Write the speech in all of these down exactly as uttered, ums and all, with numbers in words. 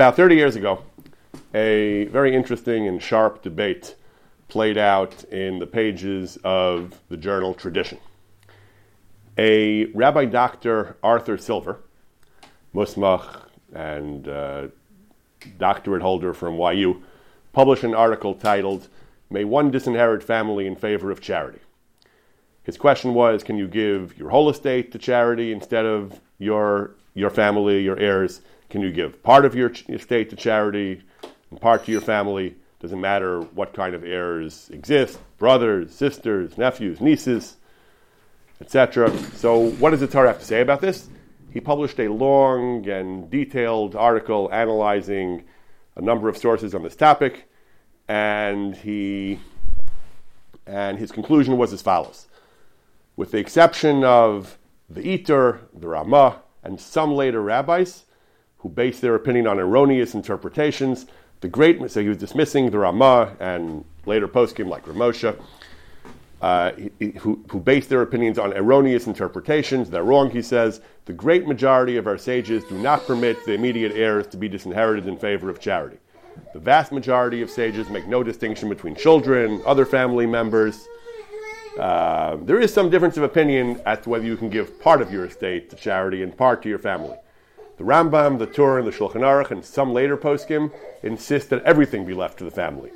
About thirty years ago, a very interesting and sharp debate played out in the pages of the journal Tradition. A Rabbi Doctor Arthur Silver, Musmach and uh, doctorate holder from Y U, published an article titled, "May One Disinherit Family in Favor of Charity." His question was, can you give your whole estate to charity instead of your your family, your heirs? Can you give part of your ch- estate to charity and part to your family? Doesn't matter what kind of heirs exist, brothers, sisters, nephews, nieces, et cetera. So what does the Torah have to say about this? He published a long and detailed article analyzing a number of sources on this topic, and he and his conclusion was as follows. With the exception of the Eter, the Ramah, and some later rabbis, who based their opinion on erroneous interpretations, the great, so he was dismissing the Ramah and later poskim like Rav Moshe, uh, who, who based their opinions on erroneous interpretations. They're wrong, he says. The great majority of our sages do not permit the immediate heirs to be disinherited in favor of charity. The vast majority of sages make no distinction between children, other family members. Uh, there is some difference of opinion as to whether you can give part of your estate to charity and part to your family. The Rambam, the Tur, and the Shulchan Aruch, and some later poskim insist that everything be left to the family.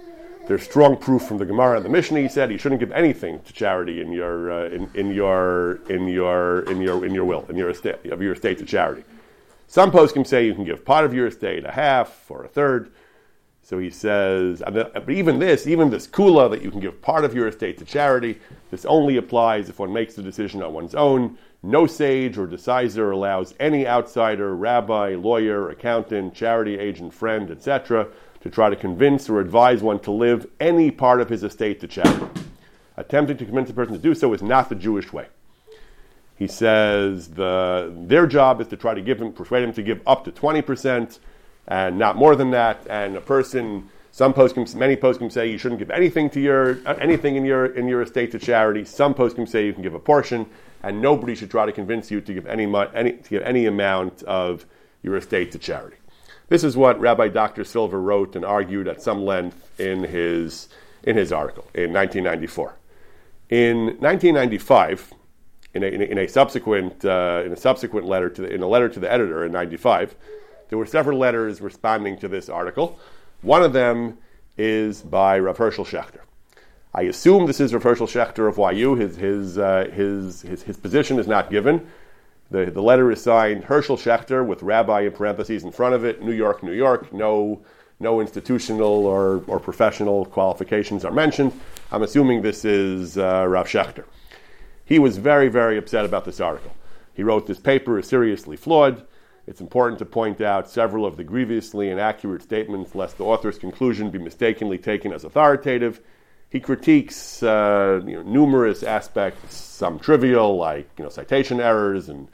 There's strong proof from the Gemara and the Mishnah. He said you shouldn't give anything to charity in your uh, in, in your in your in your in your will in your estate of your estate to charity. Some poskim say you can give part of your estate, a half or a third. So he says, but even this, even this kula that you can give part of your estate to charity, this only applies if one makes the decision on one's own. No sage or decisor allows any outsider, rabbi, lawyer, accountant, charity agent, friend, et cetera, to try to convince or advise one to live any part of his estate to charity. Attempting to convince a person to do so is not the Jewish way. He says the their job is to try to give him, persuade him to give up to twenty percent, and not more than that. And a person, some poskim, many poskim say you shouldn't give anything to your anything in your in your estate to charity. Some poskim say you can give a portion, and nobody should try to convince you to give any any to give any amount of your estate to charity. This is what Rabbi Doctor Silver wrote and argued at some length in his in his article in nineteen ninety-four. In nineteen ninety-five, in a, in a, in a subsequent uh, in a subsequent letter to the, in a letter to the editor in ninety-five. There were several letters responding to this article. One of them is by Rav Hershel Schachter. I assume this is Rav Hershel Schachter of Y U. His his uh, his, his his position is not given. The the letter is signed Hershel Schachter with Rabbi in parentheses in front of it. New York, New York. No no institutional or, or professional qualifications are mentioned. I'm assuming this is uh, Rav Schachter. He was very very upset about this article. He wrote, "This paper is seriously flawed. It's important to point out several of the grievously inaccurate statements, lest the author's conclusion be mistakenly taken as authoritative." He critiques uh, you know, numerous aspects, some trivial, like you know citation errors, and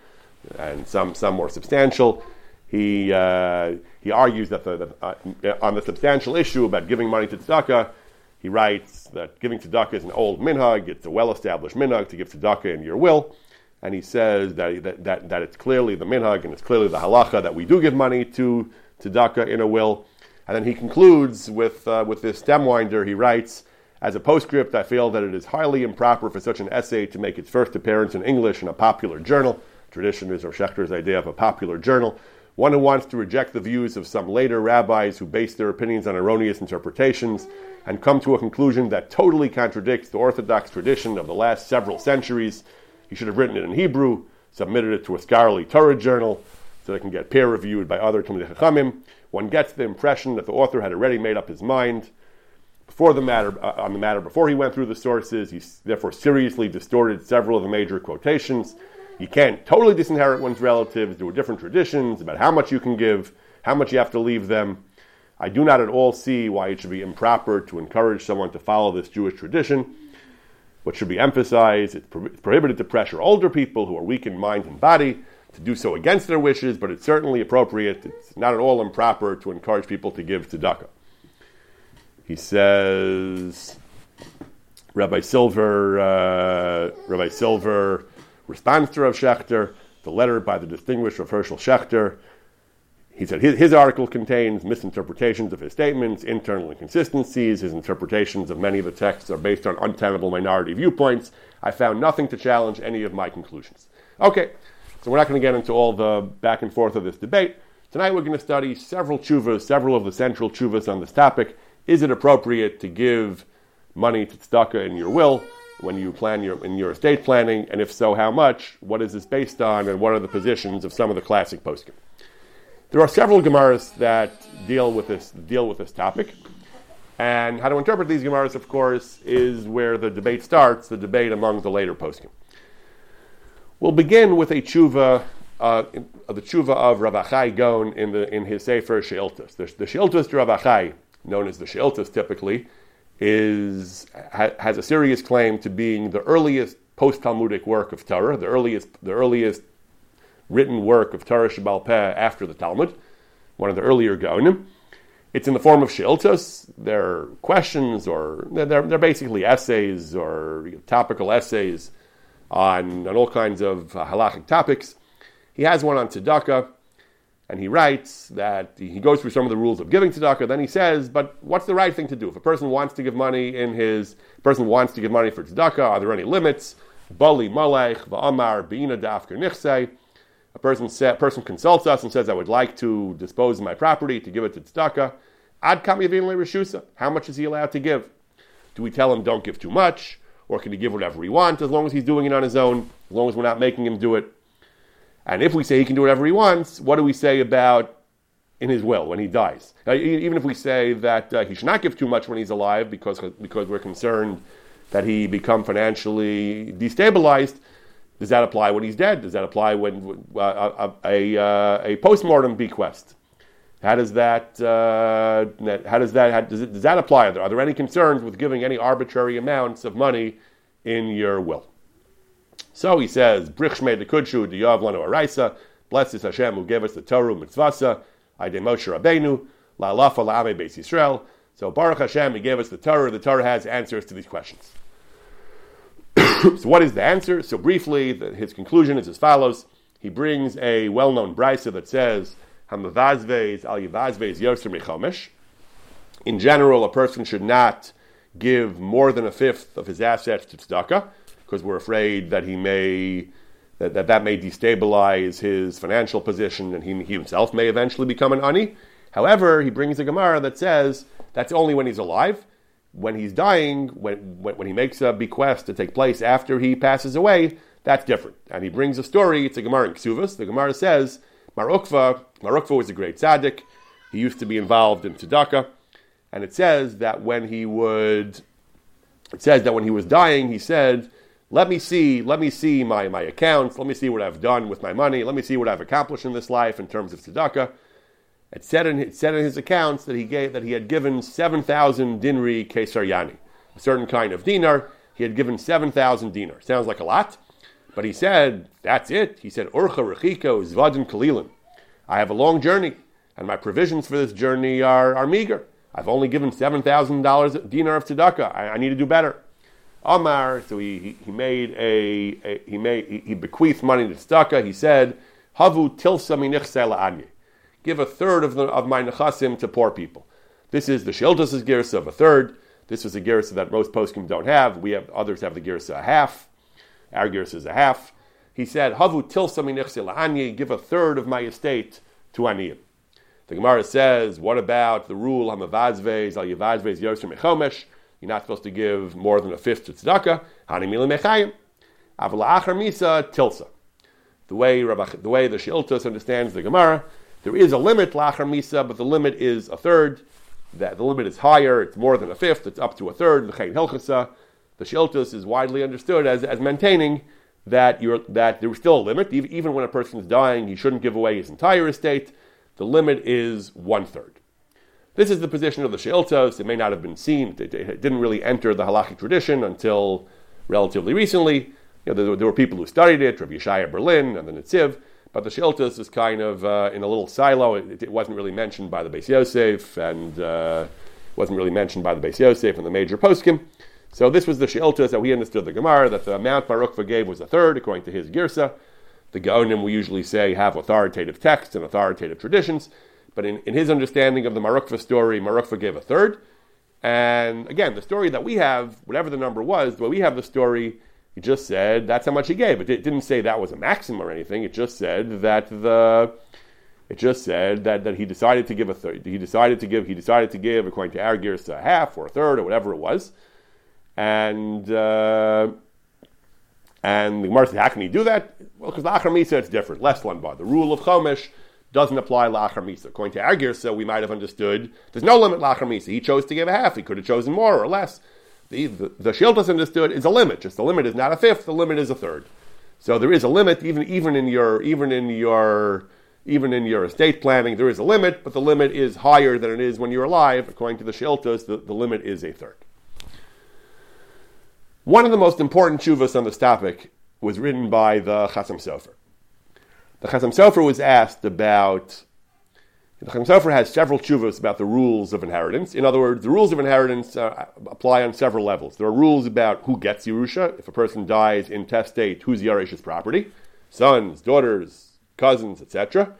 and some some more substantial. He uh, he argues that the, the uh, on the substantial issue about giving money to tzedakah, he writes that giving tzedakah is an old minhag. It's a well-established minhag to give tzedakah in your will. And he says that, that that that it's clearly the minhag and it's clearly the halakha that we do give money to tzedakah in a will. And then he concludes with uh, with this stem winder. He writes, "As a postscript, I feel that it is highly improper for such an essay to make its first appearance in English in a popular journal." Tradition is Rav Schachter's idea of a popular journal. "One who wants to reject the views of some later rabbis who base their opinions on erroneous interpretations and come to a conclusion that totally contradicts the orthodox tradition of the last several centuries. He should have written it in Hebrew, submitted it to a scholarly Torah journal so that it can get peer-reviewed by other Talmidei Chachamim. One gets the impression that the author had already made up his mind before the matter uh, on the matter before he went through the sources. He therefore seriously distorted several of the major quotations. You can't totally disinherit one's relatives. There were different traditions about how much you can give, how much you have to leave them. I do not at all see why it should be improper to encourage someone to follow this Jewish tradition. What should be emphasized, it's prohibited to pressure older people who are weak in mind and body to do so against their wishes, but it's certainly appropriate. It's not at all improper to encourage people to give tzedakah." He says, Rabbi Silver, uh, Rabbi Silver responds to Rav Schachter, the letter by the distinguished Rav Hershel Schachter. He said his, his article contains misinterpretations of his statements, internal inconsistencies. His interpretations of many of the texts are based on untenable minority viewpoints. I found nothing to challenge any of my conclusions. Okay, so we're not going to get into all the back and forth of this debate. Tonight we're going to study several tshuvas, several of the central tshuvas on this topic. Is it appropriate to give money to tzedakah in your will when you plan your in your estate planning? And if so, how much? What is this based on? And what are the positions of some of the classic poskim? There are several Gemaras that deal with this deal with this topic. And how to interpret these Gemaras, of course, is where the debate starts, the debate among the later poskim. We'll begin with a tshuva, uh, in, uh, the tshuva of Rav Achai Gaon in, the, in his Sefer Sheiltas. The, the Sheiltas to Rav Achai, known as the Sheiltas typically, is ha, has a serious claim to being the earliest post-Talmudic work of Torah, the earliest, the earliest written work of Torah Shebal Peh after the Talmud, one of the earlier Gaonim. It's in the form of Sheiltas. They're questions, or they're, they're basically essays or topical essays on, on all kinds of uh, halakhic topics. He has one on tzedakah, and he writes that he goes through some of the rules of giving tzedakah. Then he says, but what's the right thing to do? If a person wants to give money in his, person wants to give money for tzedakah, are there any limits? Bali malech, va'amar, b'ina dafker nichseh. A person sa- person consults us and says, I would like to dispose of my property, to give it to tzedakah. Ad kam yavin le'reshusah. How much is he allowed to give? Do we tell him, don't give too much? Or can he give whatever he wants, as long as he's doing it on his own, as long as we're not making him do it? And if we say he can do whatever he wants, what do we say about in his will when he dies? Now, even if we say that uh, he should not give too much when he's alive because, because we're concerned that he become financially destabilized, does that apply when he's dead? Does that apply when uh, a, a, a post-mortem bequest? How does that? Uh, how does that? How, does, it, does that apply? Are there, are there any concerns with giving any arbitrary amounts of money in your will? So he says, "Brich shmei dekudshu diyav lanu araisa. Blessed is Hashem who gave us the Torah mitzvasa. Aidei Moshe Rabbeinu la'alafa la'amei Beis Yisrael." So Baruch Hashem, He gave us the Torah. The Torah has answers to these questions. So what is the answer? So briefly, the, his conclusion is as follows. He brings a well-known brisa that says, "Hamavazvez al yavazvez yoser michomesh." In general, a person should not give more than a fifth of his assets to tzedakah, because we're afraid that he may that, that that may destabilize his financial position, and he, he himself may eventually become an ani. However, he brings a Gemara that says that's only when he's alive. When he's dying, when, when when he makes a bequest to take place after he passes away, that's different. And he brings a story. It's a Gemara in Ksuvas. The Gemara says, Mar Ukva, Mar Ukva was a great tzaddik. He used to be involved in tzedakah. And it says that when he would, it says that when he was dying, he said, let me see, let me see my, my accounts. Let me see what I've done with my money. Let me see what I've accomplished in this life in terms of tzedakah. It said, in, it said in his accounts that he gave that he had given seven thousand dinari kesaryani, a certain kind of dinar. He had given seven thousand dinar. Sounds like a lot, but he said, that's it. He said, Urcha rechiko zvadin kalilin. I have a long journey, and my provisions for this journey are, are meager. I've only given seven thousand dollars dinar of tzedakah. I, I need to do better. Amar, so he, he, he made a, a he made he, he bequeathed money to tzedakah. He said, Havu tilsa minichsei la'anye. Give a third of, the, of my nechassim to poor people. This is the Sheiltas' girsa of a third. This is a girsa that most poskim don't have. We have others have the girsa a half. Our girsa is a half. He said, "Havu tilsa minichse la'anye." Give a third of my estate to aniyim. The Gemara says, "What about the rule hamavazvez al yavazvez yoser mechomesh? You're not supposed to give more than a fifth to tzedakah. Hanimil mechayim avla achar misa tilsa." The way Rabbi, the way the Sheiltas understands the Gemara. There is a limit, lachar misa, but the limit is a third. The, the limit is higher, it's more than a fifth, it's up to a third. The Sheiltas is widely understood as, as maintaining that, you're, that there is still a limit. Even when a person is dying, he shouldn't give away his entire estate. The limit is one-third. This is the position of the Sheiltas. It may not have been seen. It, it didn't really enter the halakhic tradition until relatively recently. You know, there, there were people who studied it, Rav Yeshaya Berlin and the Nitziv. But the Sheiltas is kind of uh, in a little silo. It, it wasn't really mentioned by the Beis Yosef, and uh, wasn't really mentioned by the Beis Yosef and the major poskim. So this was the Sheiltas that we understood the Gemara, that the amount Mar Ukva gave was a third, according to his girsa. The Gaonim, we usually say, have authoritative texts and authoritative traditions. But in, in his understanding of the Mar Ukva story, Mar Ukva gave a third. And again, the story that we have, whatever the number was, the way we have the story, he just said that's how much he gave. It, it didn't say that was a maximum or anything. It just said that the, it just said that, that he decided to give a third. He decided to give. He decided to give according to our gears a half or a third or whatever it was. And uh, and the Gemara said, how can he do that? Well, because la'achar misa it's different. Less lambar. The rule of Chomish doesn't apply la'achar misa. According to our girsa, we might have understood there's no limit la'achar misa. He chose to give a half. He could have chosen more or less. The, the, the Sheiltas understood is a limit. Just the limit is not a fifth. The limit is a third. So there is a limit, even even in your even in your even in your estate planning. There is a limit, but the limit is higher than it is when you're alive. According to the Sheiltas, the, the limit is a third. One of the most important tshuvas on this topic was written by the Chasam Sofer. The Chasam Sofer was asked about. The Chasam Sofer has several tshuvas about the rules of inheritance. In other words, the rules of inheritance uh, apply on several levels. There are rules about who gets Yerusha. If a person dies intestate, who's Yerusha's property? Sons, daughters, cousins, et cetera.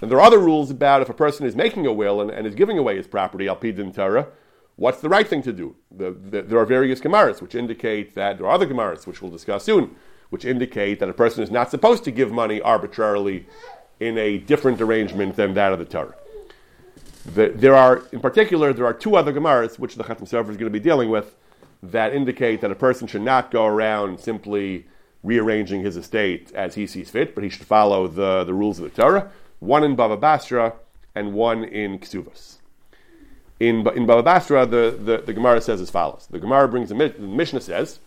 And there are other rules about if a person is making a will and, and is giving away his property, al pi din Torah, what's the right thing to do? The, the, there are various Gemaras which indicate that, there are other Gemaras which we'll discuss soon, which indicate that a person is not supposed to give money arbitrarily in a different arrangement than that of the Torah. The, there are, in particular, there are two other Gemaras, which the Chasam Sofer is going to be dealing with, that indicate that a person should not go around simply rearranging his estate as he sees fit, but he should follow the, the rules of the Torah. One in Bava Batra and one in Ksuvos. In, in Bava Batra, the, the, the Gemara says as follows. The Gemara brings, a, the Mishnah says,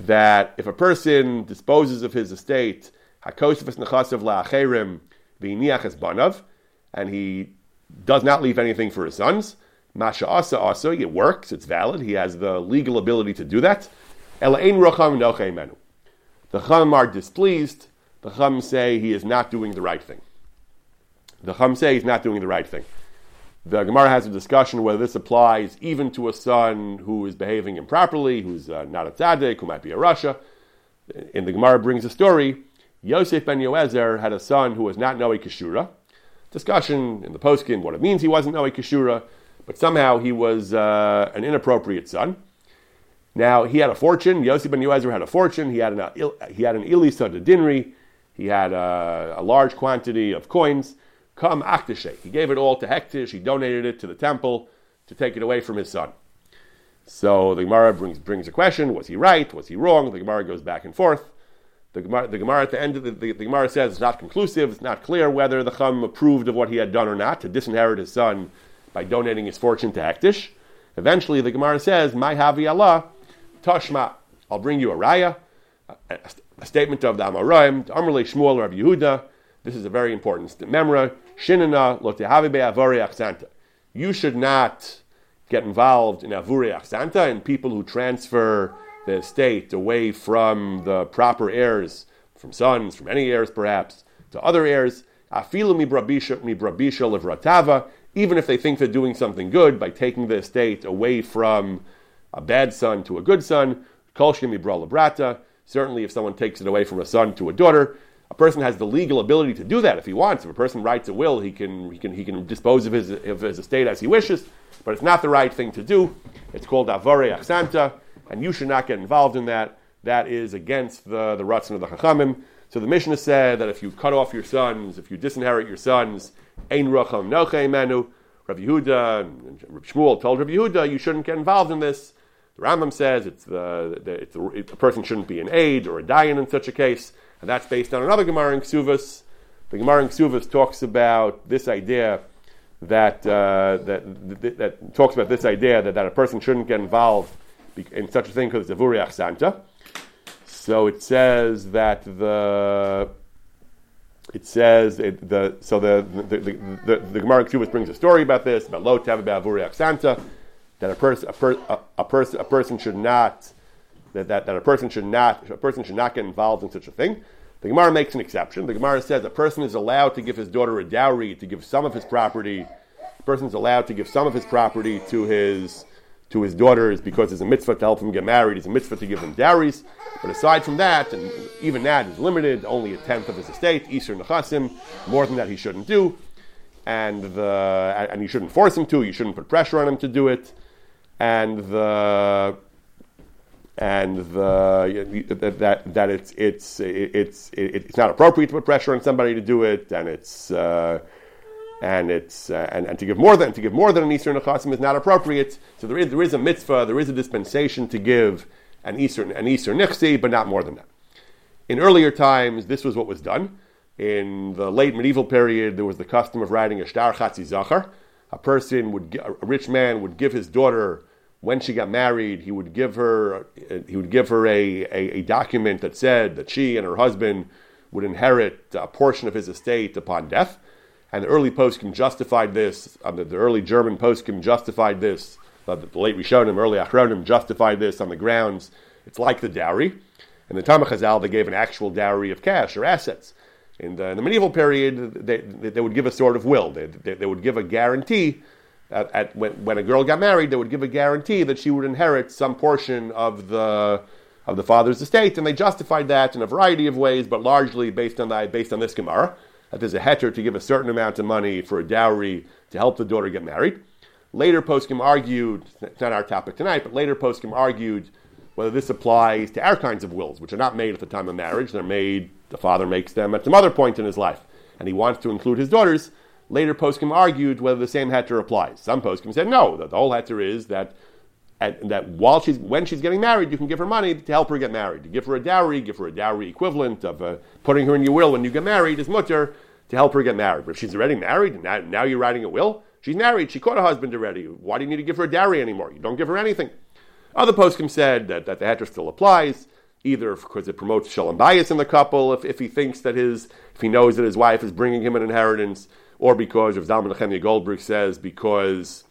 that if a person disposes of his estate, hakosifas nechasav la'acherim v'iniachas banav, and he does not leave anything for his sons. Masha asa asa, it works, it's valid. He has the legal ability to do that. Ela ein rocham nochei menu. The Chum are displeased. The Chum say he is not doing the right thing. The Chum say he's not doing the right thing. The Gemara has a discussion whether this applies even to a son who is behaving improperly, who's uh, not a tzaddik, who might be a rasha. And the Gemara brings a story. Yosef ben Yoezer had a son who was not Noe Keshura. Discussion in the poskim what it means he wasn't Noe Keshura, but somehow he was uh, an inappropriate son. Now, he had a fortune. Yosef ben Yoezer had a fortune. He had an ilisa de dinri. He had a, a large quantity of coins. Kam aktishe. He gave it all to Hektish. He donated it to the temple to take it away from his son. So the Gemara brings brings a question. Was he right? Was he wrong? The Gemara goes back and forth. The Gemara, the Gemara at the end of the, the, the Gemara says it's not conclusive. It's not clear whether the Chum approved of what he had done or not to disinherit his son by donating his fortune to Hektish. Eventually, the Gemara says, "My havi Allah tashma." I'll bring you a raya, a, a, a statement of the Amoraim, Amrle Shmuel Rabbi Yehuda. This is a very important memra. Shinana lo tehavi be'avori achsanta. You should not get involved in avori achsanta and people who transfer the estate away from the proper heirs, from sons, from any heirs perhaps, to other heirs, afilu mi brabisha mi brabisha livratava, even if they think they're doing something good by taking the estate away from a bad son to a good son, kolshim mi bra labrata, certainly if someone takes it away from a son to a daughter, a person has the legal ability to do that if he wants. If a person writes a will, he can he can he can dispose of his of his estate as he wishes, but it's not the right thing to do. It's called avarei achsanta, and you should not get involved in that. That is against the the ratzon of the chachamim. So the Mishnah said that if you cut off your sons, if you disinherit your sons, ein rocham nochei menu. Rabbi Yehuda and Rabbi Shmuel told Rabbi Yehuda you shouldn't get involved in this. The Rambam says it's the, the, it's the it, the person shouldn't be an aid or a dayan in such a case. And that's based on another Gemara in Ksuvos. The Gemara in Ksuvos talks about this idea that, uh, that, that that talks about this idea that, that a person shouldn't get involved in such a thing because it's avuri achsanta. So it says that the it says it, the so the the, the, the, the Gemara in Ksuvos brings a story about this about lo tav about avuri achsanta, that a person a, per- a, a person a person should not. That, that, that a person should not a person should not get involved in such a thing. The Gemara makes an exception. The Gemara says a person is allowed to give his daughter a dowry, to give some of his property. A person is allowed to give some of his property to his to his daughters because it's a mitzvah to help them get married. It's a mitzvah to give them dowries. But aside from that, and even that is limited, only a tenth of his estate, Isur Nechasim. More than that, he shouldn't do. and the and you shouldn't force him to. You shouldn't put pressure on him to do it, and the and the that that it's it's it's it's not appropriate to put pressure on somebody to do it, and it's uh, and it's uh, and and to give more than to give more than an Easter and a Chasam is not appropriate. So there is there is a mitzvah, there is a dispensation to give an Easter an Easter nixi, but not more than that. In earlier times, this was what was done. In the late medieval period, there was the custom of writing a shtar chatzi zachar. A person would, a rich man would give his daughter, when she got married, he would give her, he would give her a, a, a document that said that she and her husband would inherit a portion of his estate upon death. And the early poskim justified this. Um, the, the early German poskim justified this. Uh, the late Rishonim, early Achronim justified this on the grounds it's like the dowry. In the time of Chazal, they gave an actual dowry of cash or assets. In the, in the medieval period, they, they, they would give a sort of will. They, they, they would give a guarantee. At, at when, when a girl got married, they would give a guarantee that she would inherit some portion of the of the father's estate, and they justified that in a variety of ways, but largely based on the, based on this Gemara, that there's a heter to give a certain amount of money for a dowry to help the daughter get married. Later, poskim argued, it's not our topic tonight, but later poskim argued whether this applies to our kinds of wills, which are not made at the time of marriage. They're made, the father makes them at some other point in his life, and he wants to include his daughters. Later, poskim argued whether the same heter applies. Some poskim said no, that the whole heter is that at, that while she's when she's getting married, you can give her money to help her get married. To give her a dowry, give her a dowry equivalent of uh, putting her in your will when you get married is mutter to help her get married. But if she's already married, now, now you're writing a will, she's married, she caught a husband already, why do you need to give her a dowry anymore? You don't give her anything. Other poskim said that, that the heter still applies, either because it promotes shalom bayis in the couple, if, if he thinks that his, if he knows that his wife is bringing him an inheritance, or because, as Zalman Nechemia Goldberg says, because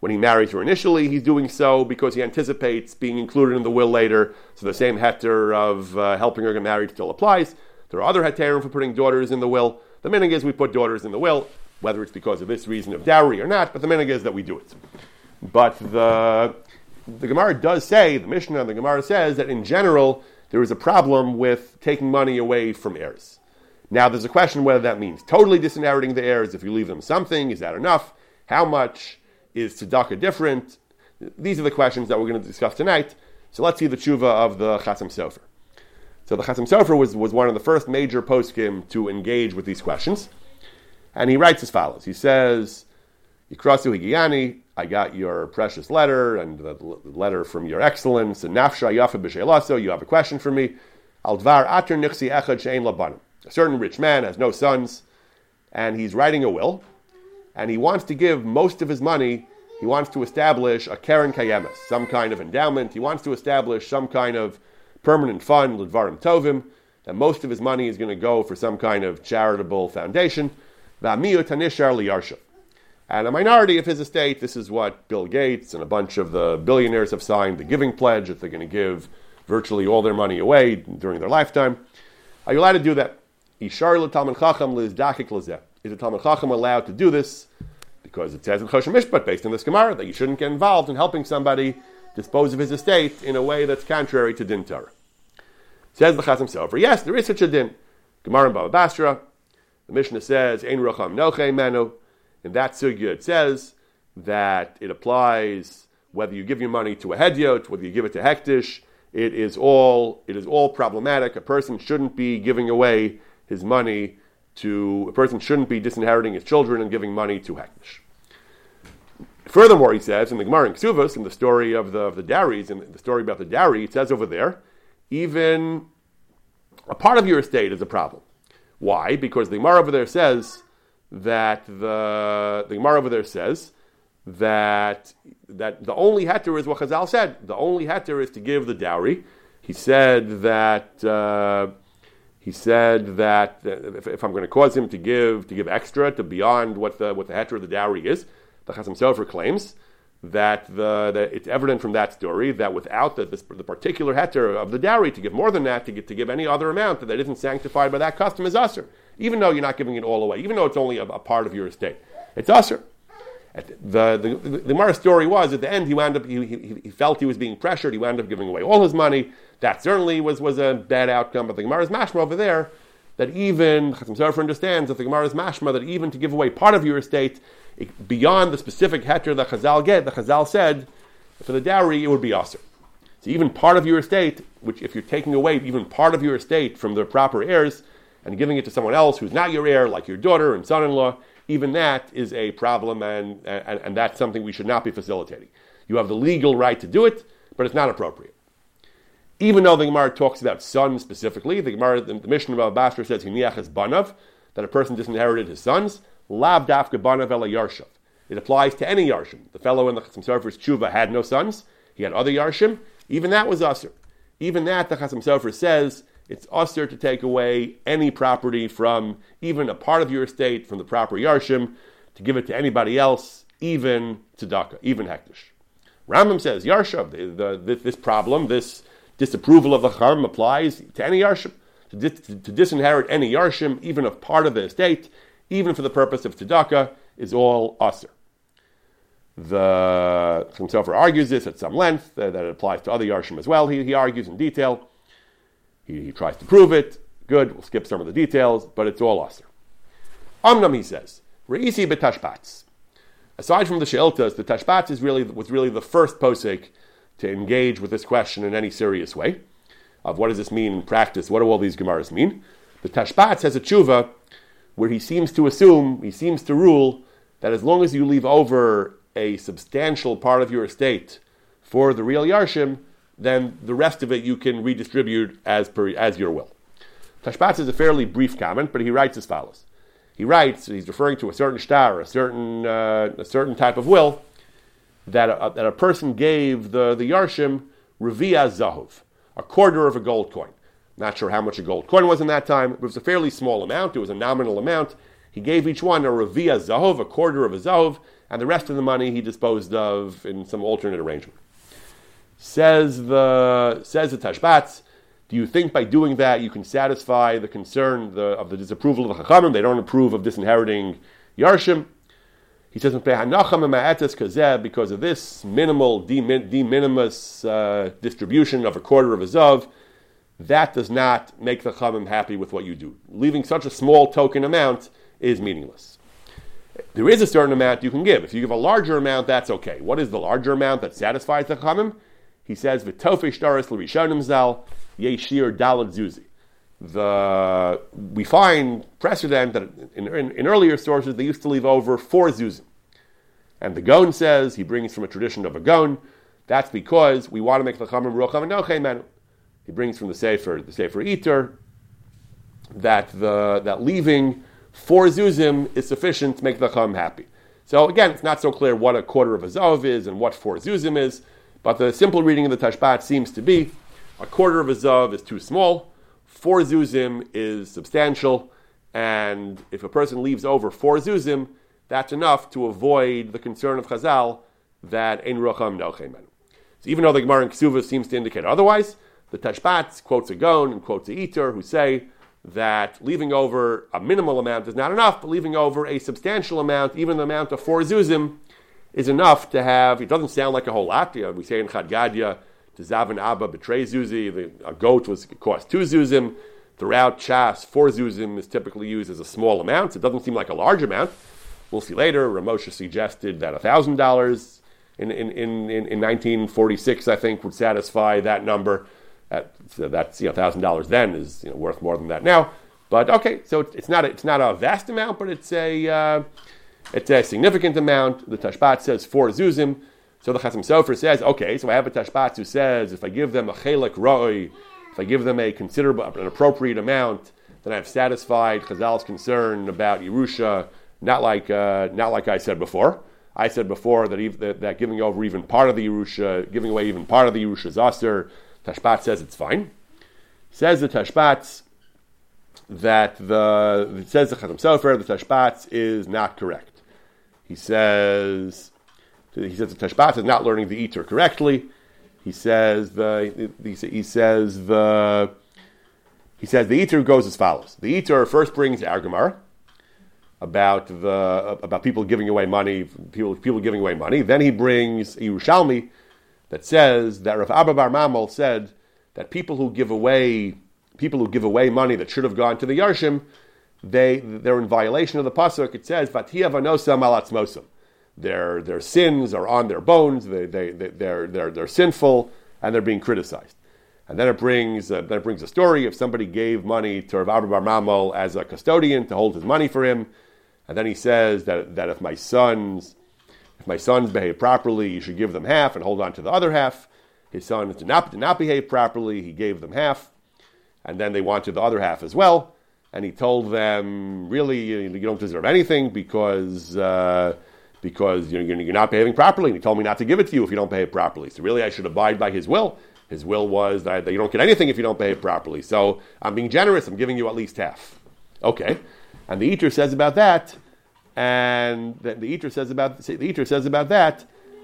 when he marries her initially, he's doing so because he anticipates being included in the will later, so the same heter of uh, helping her get married still applies. There are other heterim for putting daughters in the will. The meaning is we put daughters in the will, whether it's because of this reason of dowry or not, but the meaning is that we do it. But the... The Gemara does say, the Mishnah and the Gemara says that in general, there is a problem with taking money away from heirs. Now, there's a question whether that means totally disinheriting the heirs. If you leave them something, is that enough? How much? Is tzedakah different? These are the questions that we're going to discuss tonight. So let's see the tshuva of the Chasam Sofer. So the Chasam Sofer was, was one of the first major poskim to engage with these questions. And he writes as follows. He says, Yikrasu Higiyani, I got your precious letter and the letter from your excellence. And nafsha yafa b'she'elaso, you have a question for me. Al dvar ater nixi echad she'en labanim. A certain rich man has no sons, and he's writing a will, and he wants to give most of his money. He wants to establish a keren kayemes, some kind of endowment. He wants to establish some kind of permanent fund, l'dvarim tovim, that most of his money is going to go for some kind of charitable foundation. V'amiyu tanishar liyarshav. And a minority of his estate, this is what Bill Gates and a bunch of the billionaires have signed, the giving pledge, that they're going to give virtually all their money away during their lifetime. Are you allowed to do that? Is a Talmud Chacham allowed to do this? Because it says in Choshen Mishpat, based on this Gemara, that you shouldn't get involved in helping somebody dispose of his estate in a way that's contrary to Din Torah. Says the Chasam Sofer, yes, there is such a din. Gemara in Bava Batra, the Mishnah says, Ein Rocham Noche Menu. In that sugya, it says that it applies whether you give your money to a hedyot, whether you give it to Hektish. It is all it is all problematic. A person shouldn't be giving away his money to a person shouldn't be disinheriting his children and giving money to Hektish. Furthermore, he says in the Gemara in Ksuvos, in the story of the of the dowries, in the story about the dowry, it says over there, even a part of your estate is a problem. Why? Because the Gemara over there says. That the the Gemara over there says that that the only heter is what Chazal said. The only heter is to give the dowry. He said that uh, he said that if, if I'm going to cause him to give to give extra to beyond what the what the heter of the dowry is, the Chasam Sofer claims that the that it's evident from that story that without the this, the particular heter of the dowry to give more than that to get to give any other amount that, that isn't sanctified by that custom is usher. Even though you're not giving it all away, even though it's only a, a part of your estate, it's usher. The the, the, the Mara story was at the end he wound up he, he he felt he was being pressured. He wound up giving away all his money. That certainly was, was a bad outcome. But the Gemara's mashma over there that even Chasam Sofer understands that the Gemara is mashma, that even to give away part of your estate, it, beyond the specific heter that Chazal get, that Chazal said, for the dowry, it would be aser. So even part of your estate, which if you're taking away even part of your estate from the proper heirs and giving it to someone else who's not your heir, like your daughter and son-in-law, even that is a problem, and, and, and that's something we should not be facilitating. You have the legal right to do it, but it's not appropriate. Even though the Gemara talks about son specifically, the Gemara, the, the Mishnah of Bava Batra says hiniach es banav, that a person disinherited his sons, lav dafka banav ela yarshiv. It applies to any yarshim. The fellow in the Chasam Sofer's tshuva had no sons, he had other yarshim, even that was usher. Even that, the Chasam Sofer says, it's usher to take away any property from even a part of your estate, from the proper yarshim, to give it to anybody else, even tzedakah, even hektish. Rambam says, yarshav, the, the, this problem, this disapproval of the Chacham applies to any yarshim, to, dis, to, to disinherit any yarshim, even of part of the estate, even for the purpose of tzedakah, is all usher. The Chasam Sofer argues this at some length, that, that it applies to other yarshim as well. He, he argues in detail. He, he tries to prove it. Good, we'll skip some of the details, but it's all aser. Amnam, he says, Re'isi b'tashbatz. Aside from the Sheiltas, the Tashbetz is really was really the first posek to engage with this question in any serious way. Of what does this mean in practice? What do all these Gemaras mean? The Tashbetz has a tshuva where he seems to assume, he seems to rule, that as long as you leave over a substantial part of your estate for the real Yarshim, then the rest of it you can redistribute as per as your will. Tashbetz is a fairly brief comment, but he writes as follows. He writes, he's referring to a certain shtar, a certain uh, a certain type of will, that a, that a person gave the, the Yarshim Revi'ah Zahuv, a quarter of a gold coin. Not sure how much a gold coin was in that time, but it was a fairly small amount, it was a nominal amount. He gave each one a Revi'ah Zahuv, a quarter of a Zahuv, and the rest of the money he disposed of in some alternate arrangement. Says the says the Tashbetz, do you think by doing that you can satisfy the concern the, of the disapproval of the Chachamim? They don't approve of disinheriting Yarshim. He says, because of this minimal, de, de minimis uh, distribution of a quarter of a zav, that does not make the Chachamim happy with what you do. Leaving such a small token amount is meaningless. There is a certain amount you can give. If you give a larger amount, that's okay. What is the larger amount that satisfies the Chachamim? He says, v'tofesh daris l'rishonim zal, Yeshir Dalad Zuzi. The we find precedent that in, in, in earlier sources they used to leave over four zuzim, and the Gaon says he brings from a tradition of a Gaon. That's because we want to make the Chachamim Rucham and Nochei Manu. He brings from the Sefer the Sefer Eter that the that leaving four zuzim is sufficient to make the Chachamim happy. So again, it's not so clear what a quarter of a zav is and what four zuzim is, but the simple reading of the Tashbetz seems to be. A quarter of a zav is too small, four zuzim is substantial, and if a person leaves over four zuzim, that's enough to avoid the concern of Chazal that ein rocham nochei menu. So even though the Gemara in Ketubot seems to indicate otherwise, the Tashbetz quotes a Gaon and quotes a Eter who say that leaving over a minimal amount is not enough, but leaving over a substantial amount, even the amount of four zuzim, is enough to have, it doesn't sound like a whole lot, you know, we say in Chad Gadya, the Zavan Abba betrays Zuzi, the, a goat was cost two Zuzim. Throughout Chas, four Zuzim is typically used as a small amount. So it doesn't seem like a large amount. We'll see later, Rav Moshe suggested that one thousand dollars in, in, in, in nineteen forty-six, I think, would satisfy that number. At, so that's, you know, one thousand dollars then is, you know, worth more than that now. But okay, so it's not a, it's not a vast amount, but it's a, uh, it's a significant amount. The Tashbetz says four Zuzim. So the Chasam Sofer says, okay, so I have a Tashbetz who says, if I give them a chelek roi, if I give them a considerable, an appropriate amount, then I've satisfied Chazal's concern about Yerusha, not like uh, not like I said before. I said before that, even, that that giving over even part of the Yerusha, giving away even part of the Yerusha is aser. Tashbetz says it's fine. Says the Tashbetz that the, says the Chasam Sofer, the Tashbetz is not correct. He says... He says the Tashbetz is not learning the Eter correctly. He says the he, he says the he says the Eter goes as follows. The Eter first brings our Gemara about the about people giving away money, people people giving away money. Then he brings a Yerushalmi that says that Rav Abba Bar Mamal said that people who give away people who give away money that should have gone to the Yarshim, they, they're in violation of the Pasuk. It says, Vatiya vanosam alatzmosam. Their their sins are on their bones. They they they're they're they're sinful, and they're being criticized. And then it brings uh, then it brings a story of somebody gave money to Rav Abba Bar Mamol as a custodian to hold his money for him, and then he says that that if my sons if my sons behave properly, you should give them half and hold on to the other half. His sons did not did not behave properly. He gave them half, and then they wanted the other half as well. And he told them, really, you don't deserve anything because. Uh, Because you're, you're not behaving properly, and he told me not to give it to you if you don't behave properly. So really, I should abide by his will. His will was that, that you don't get anything if you don't behave properly. So I'm being generous. I'm giving you at least half. Okay. And the Eter says about that, and the, the Eter says about the Eter says about that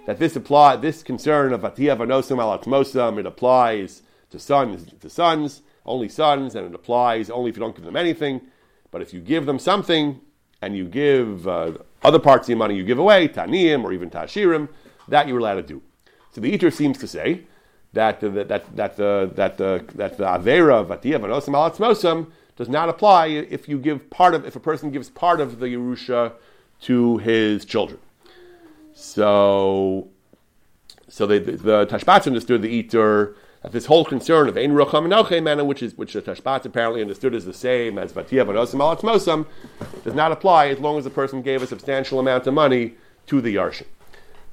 that this apply this concern of atiyah vanosum alatmosum, it applies to sons to sons only sons, and it applies only if you don't give them anything. But if you give them something, and you give uh, other parts of your money you give away, Taniyim or even Tashirim, that you're allowed to do. So the Eter seems to say that the, that that the that the that the Avera of Atiyah Vanosam Alatzmosam does not apply if you give part of if a person gives part of the Yerusha to his children. So so the, the, the Tashbetz understood the Eter that this whole concern of Ein Rucham Enochem Mena, which is which the Tashbetz apparently understood as the same as Vatiyah Vanosam Alatzmosam, does not apply as long as the person gave a substantial amount of money to the Yarshim.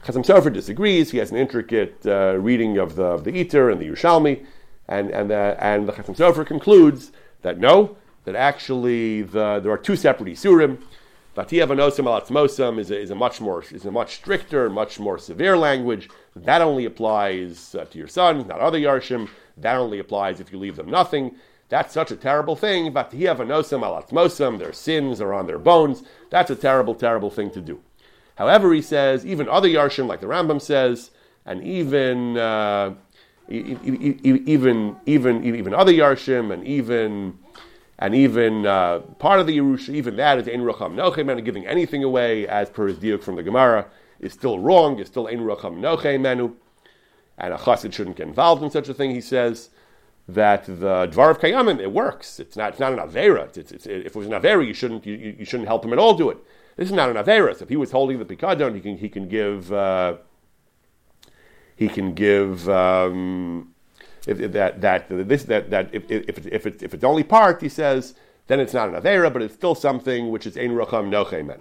Chasam Sofer disagrees. He has an intricate uh, reading of the of the Eter and the Yerushalmi, and and the, and the Chasam Sofer concludes that no, that actually the, there are two separate Isurim. Vatiyah Vanosam Alatzmosam is a, is a much more is a much stricter, much more severe language. That only applies uh, to your sons, not other Yarshim. That only applies if you leave them nothing. That's such a terrible thing. Vatiyah vanosam alatzmosam, their sins are on their bones. That's a terrible, terrible thing to do. However, he says, even other Yarshim, like the Rambam says, and even uh, even even even other Yarshim, and even and even uh, part of the Yerusha, even that is ein rucham nochem, and giving anything away, as per his diuk from the Gemara, is still wrong, is still ein rucham nochem menu, and a chassid shouldn't get involved in such a thing, he says, that the Dvar of Kayamim, it works. It's not, it's not an Avera. It's, it's, it's, if it was an Avera, you shouldn't, you, you shouldn't help him at all do it. This is not an Avera. So if he was holding the Pikadon, he can, he can give, uh, he can give, um, if, if that, that, this, that, that, if, if, if, if, it's, if it's only part, he says, then it's not an Avera, but it's still something which is Ein Rucham Nochemen.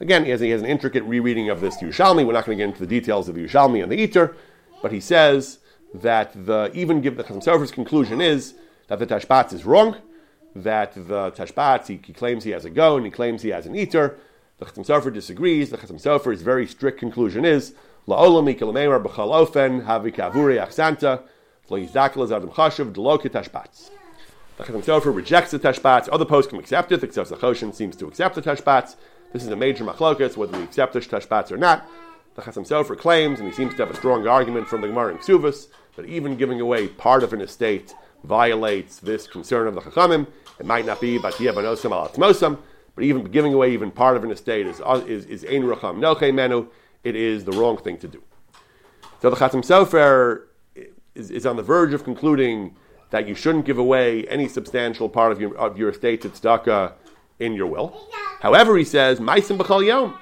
Again, he has, he has an intricate rereading of this Yerushalmi. We're not going to get into the details of the Yerushalmi and the Eter, but he says that the even give the Chasam Sofer's conclusion is that the Tashbetz is wrong, that the Tashbetz, he, he claims he has a Gaon, he claims he has an Eter. The Chasam Sofer disagrees. The Chasam Sofer's very strict conclusion is La'olam ikalameimar b'chal ofen havi kavuri achsanta v'leizdakel azadam chashuv d'lo ketashbetz. The Chasam Sofer rejects the Tashbetz. Other poskim accept it. The Choshen seems to accept the Tashbetz. This is a major machlokas whether we accept the Tashbetz or not. The Chasam Sofer claims, and he seems to have a strong argument from the Gemara in Ksuvos, that even giving away part of an estate violates this concern of the Chachamim. It might not be Vatiyah Vanosam Alatzmosam, but even giving away even part of an estate is is, is Ein Rucham Noche Menu. It is the wrong thing to do. So the Chasam Sofer is, is on the verge of concluding that you shouldn't give away any substantial part of your of your estate to tzedakah in your will. However, he says, Maisim B'chal Yom.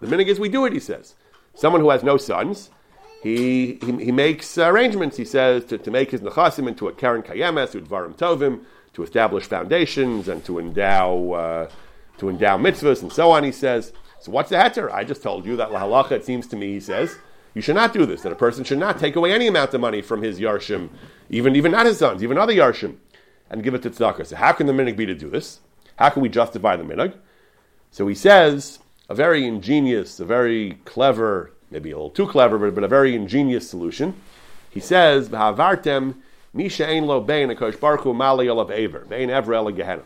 The minhag is we do it, he says. Someone who has no sons, he he, he makes arrangements, he says, to, to make his nechasim into a karen kayemes, udvarim tovim, to establish foundations and to endow uh, to endow mitzvahs and so on, he says. So what's the heter? I just told you that lahalakha, it seems to me, he says, you should not do this, that a person should not take away any amount of money from his yarshim, even even not his sons, even other yarshim, and give it to tzedakah. So how can the minhag be to do this? How can we justify the minhag? So he says a very ingenious, a very clever, maybe a little too clever, but, but a very ingenious solution. He says, "V'havartem misha ein lo bein akosh baruchu mali olav aver bein ever el gehenim."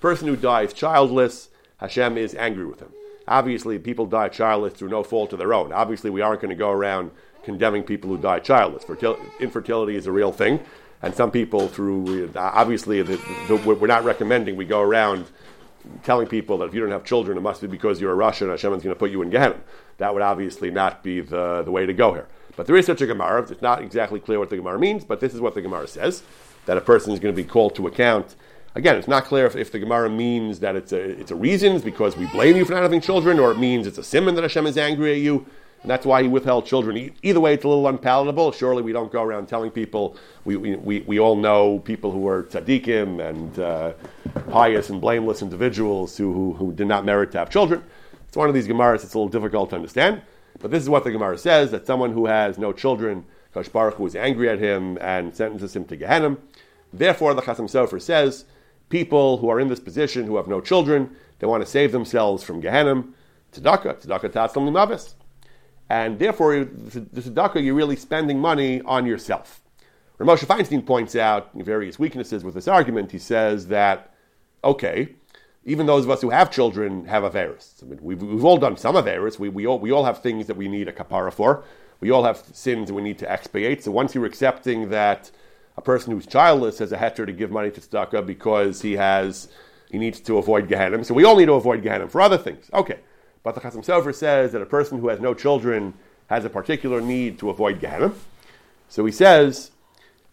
Person who dies childless, Hashem is angry with him. Obviously, people die childless through no fault of their own. Obviously, we aren't going to go around condemning people who die childless. Fertil- infertility is a real thing, and some people through obviously the, the, we're not recommending we go around telling people that if you don't have children, it must be because you're a Russian, Hashem is going to put you in Gehenna. That would obviously not be the, the way to go here. But there is such a Gemara. It's not exactly clear what the Gemara means, but this is what the Gemara says, that a person is going to be called to account. Again, it's not clear if, if the Gemara means that it's a, it's a reason, it's because we blame you for not having children, or it means it's a simon that Hashem is angry at you, and that's why he withheld children. Either way, it's a little unpalatable. Surely we don't go around telling people. We we, we, we all know people who are tzaddikim and uh, pious and blameless individuals who, who who did not merit to have children. It's one of these Gemaras that's a little difficult to understand. But this is what the Gemara says, that someone who has no children, Kadosh Baruch Hu is angry at him and sentences him to Gehenim. Therefore, the Chasam Sofer says, people who are in this position, who have no children, they want to save themselves from Gehenim. Tzedakah, tzedakah ta'atzlam limavis. And therefore, the tzedakah, you're really spending money on yourself. Rav Moshe Feinstein points out various weaknesses with this argument. He says that, okay, even those of us who have children have averis. I mean, we've, we've all done some averis. We, we, all, we all have things that we need a kapara for. We all have sins that we need to expiate. So once you're accepting that a person who's childless has a heter to give money to tzedakah because he has, he needs to avoid Gehenim. So we all need to avoid Gehenim for other things. Okay. But the Chasam Sofer says that a person who has no children has a particular need to avoid Gehenim. So he says,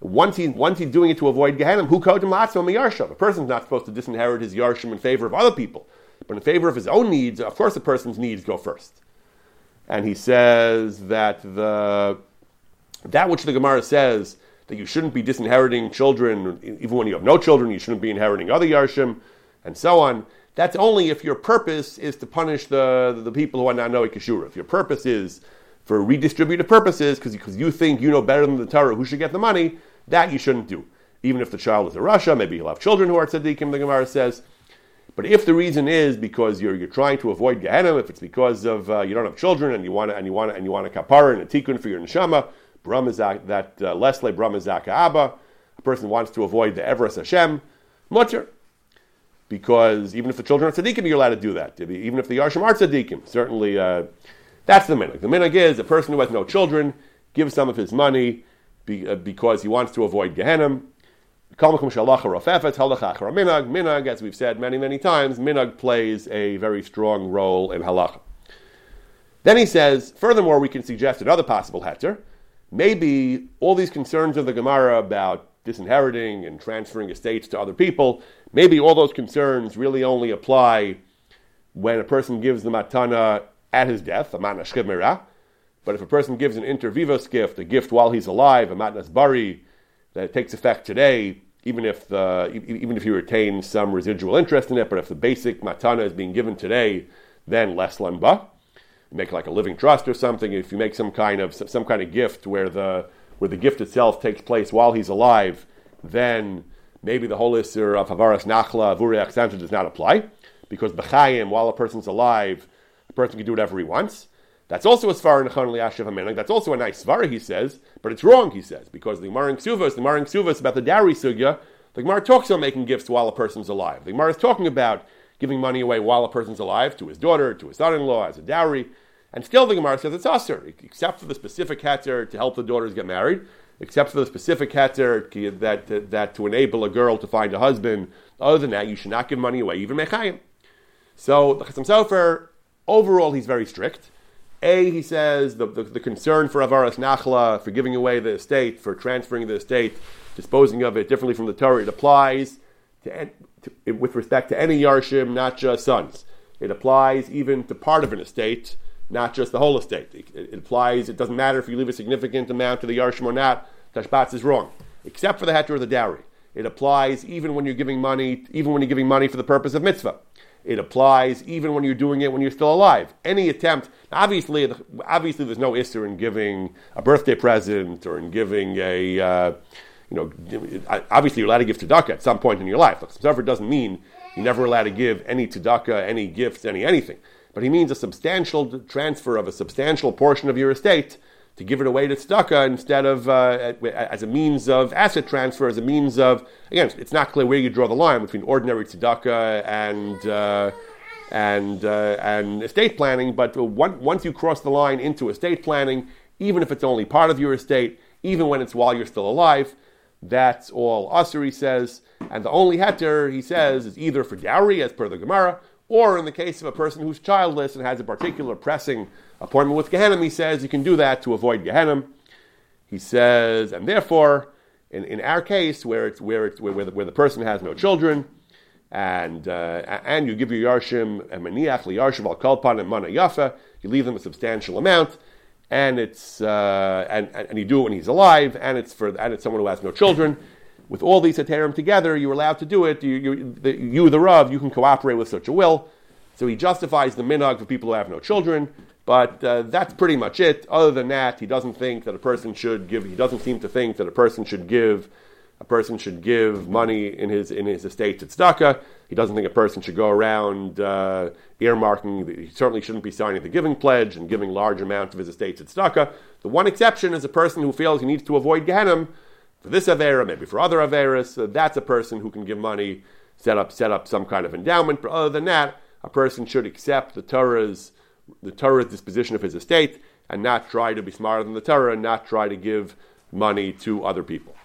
once, he, once he's doing it to avoid Gehenim, who kodem atzmo miyarshav? A person's not supposed to disinherit his yarshim in favor of other people, but in favor of his own needs. Of course, a person's needs go first. And he says that the that which the Gemara says, that you shouldn't be disinheriting children, even when you have no children, you shouldn't be inheriting other yarshim, and so on. That's only if your purpose is to punish the, the, the people who are not knowing Keshura. If your purpose is for redistributive purposes, because you think you know better than the Torah who should get the money, that you shouldn't do. Even if the child is a Rasha, maybe he'll have children who are tzaddikim, the Gemara says. But if the reason is because you're you're trying to avoid Gehenim, if it's because of uh, you don't have children and you want and you want and you want a kapara and a tikkun for your neshama, bramazak that uh, lesle bramazak abba, a person wants to avoid the Everest Hashem, mutter. Because even if the children are tzaddikim, you're allowed to do that. Even if the Yarshim are tzaddikim, certainly uh, that's the minhag. The minhag is a person who has no children gives some of his money be, uh, because he wants to avoid Gehenim. Minhag, minhag, as we've said many, many times, minhag plays a very strong role in halakha. Then he says, furthermore, we can suggest another possible heter. Maybe all these concerns of the Gemara about disinheriting and transferring estates to other people, maybe all those concerns really only apply when a person gives the matana at his death, a matnas shchiv merah. But if a person gives an inter vivos gift, a gift while he's alive, a matnas bari, that it takes effect today, even if the even if you retain some residual interest in it. But if the basic matana is being given today, then less lamba. You make like a living trust or something. If you make some kind of some kind of gift where the where the gift itself takes place while he's alive, then maybe the whole Isser of Havaras Nachla, Vurei Achsanta does not apply, because B'chayim, while a person's alive, a person can do whatever he wants. That's also a Svarah Nechon L'Yashiv HaMelech. That's also a nice Svarah, he says, but it's wrong, he says, because the Gemara in Ksuvos, the Gemara in Ksuvos about the dowry sugya, the Gemara talks about making gifts while a person's alive. The Gemara is talking about giving money away while a person's alive, to his daughter, to his son-in-law, as a dowry. And still the Gemara says it's asur, except for the specific heter to help the daughters get married, except for the specific heter that, that, that to enable a girl to find a husband. Other than that, you should not give money away, even mechayim. So the Chasam Sofer, overall, he's very strict. A, he says, the, the, the concern for avaras nachla, for giving away the estate, for transferring the estate, disposing of it differently from the Torah, it applies to, to, with respect to any yarshim, not just sons. It applies even to part of an estate, not just the whole estate. It, it implies it doesn't matter if you leave a significant amount to the Yarshim or not. Tashbetz is wrong, except for the heter of the dowry. It applies even when you're giving money, even when you're giving money for the purpose of mitzvah. It applies even when you're doing it when you're still alive. Any attempt, obviously, obviously, there's no isser in giving a birthday present or in giving a, uh, you know, obviously you're allowed to give tzedakah at some point in your life. However, it doesn't mean you're never allowed to give any tzedakah, any gifts, any anything. But he means a substantial transfer of a substantial portion of your estate to give it away to tzedakah instead of uh, as a means of asset transfer, as a means of, again, it's not clear where you draw the line between ordinary tzedakah and uh, and uh, and estate planning. But one, once you cross the line into estate planning, even if it's only part of your estate, even when it's while you're still alive, that's all asur, he says. And the only heter, he says, is either for dowry, as per the Gemara, or in the case of a person who's childless and has a particular pressing appointment with Gehenim, he says you can do that to avoid Gehenim. He says, and therefore, in, in our case, where it's where it's where where the, where the person has no children, and uh, and you give your yarshim a maniach liyarshim al kalpan and mana yafa, you leave them a substantial amount, and it's uh, and, and and you do it when he's alive, and it's for and it's someone who has no children. With all these heterim together, you're allowed to do it. You, you, the, you, the Rav, you can cooperate with such a will. So he justifies the minhag for people who have no children, but uh, that's pretty much it. Other than that, he doesn't think that a person should give. He doesn't seem to think that a person should give. A person should give money in his in his estate to tzedakah. He doesn't think a person should go around uh, earmarking. He certainly shouldn't be signing the giving pledge and giving large amounts of his estate to tzedakah. The one exception is a person who feels he needs to avoid Gehenim. For this Avera, maybe for other Averas, uh, that's a person who can give money, set up set up some kind of endowment. But other than that, a person should accept the Torah's the Torah's disposition of his estate and not try to be smarter than the Torah and not try to give money to other people.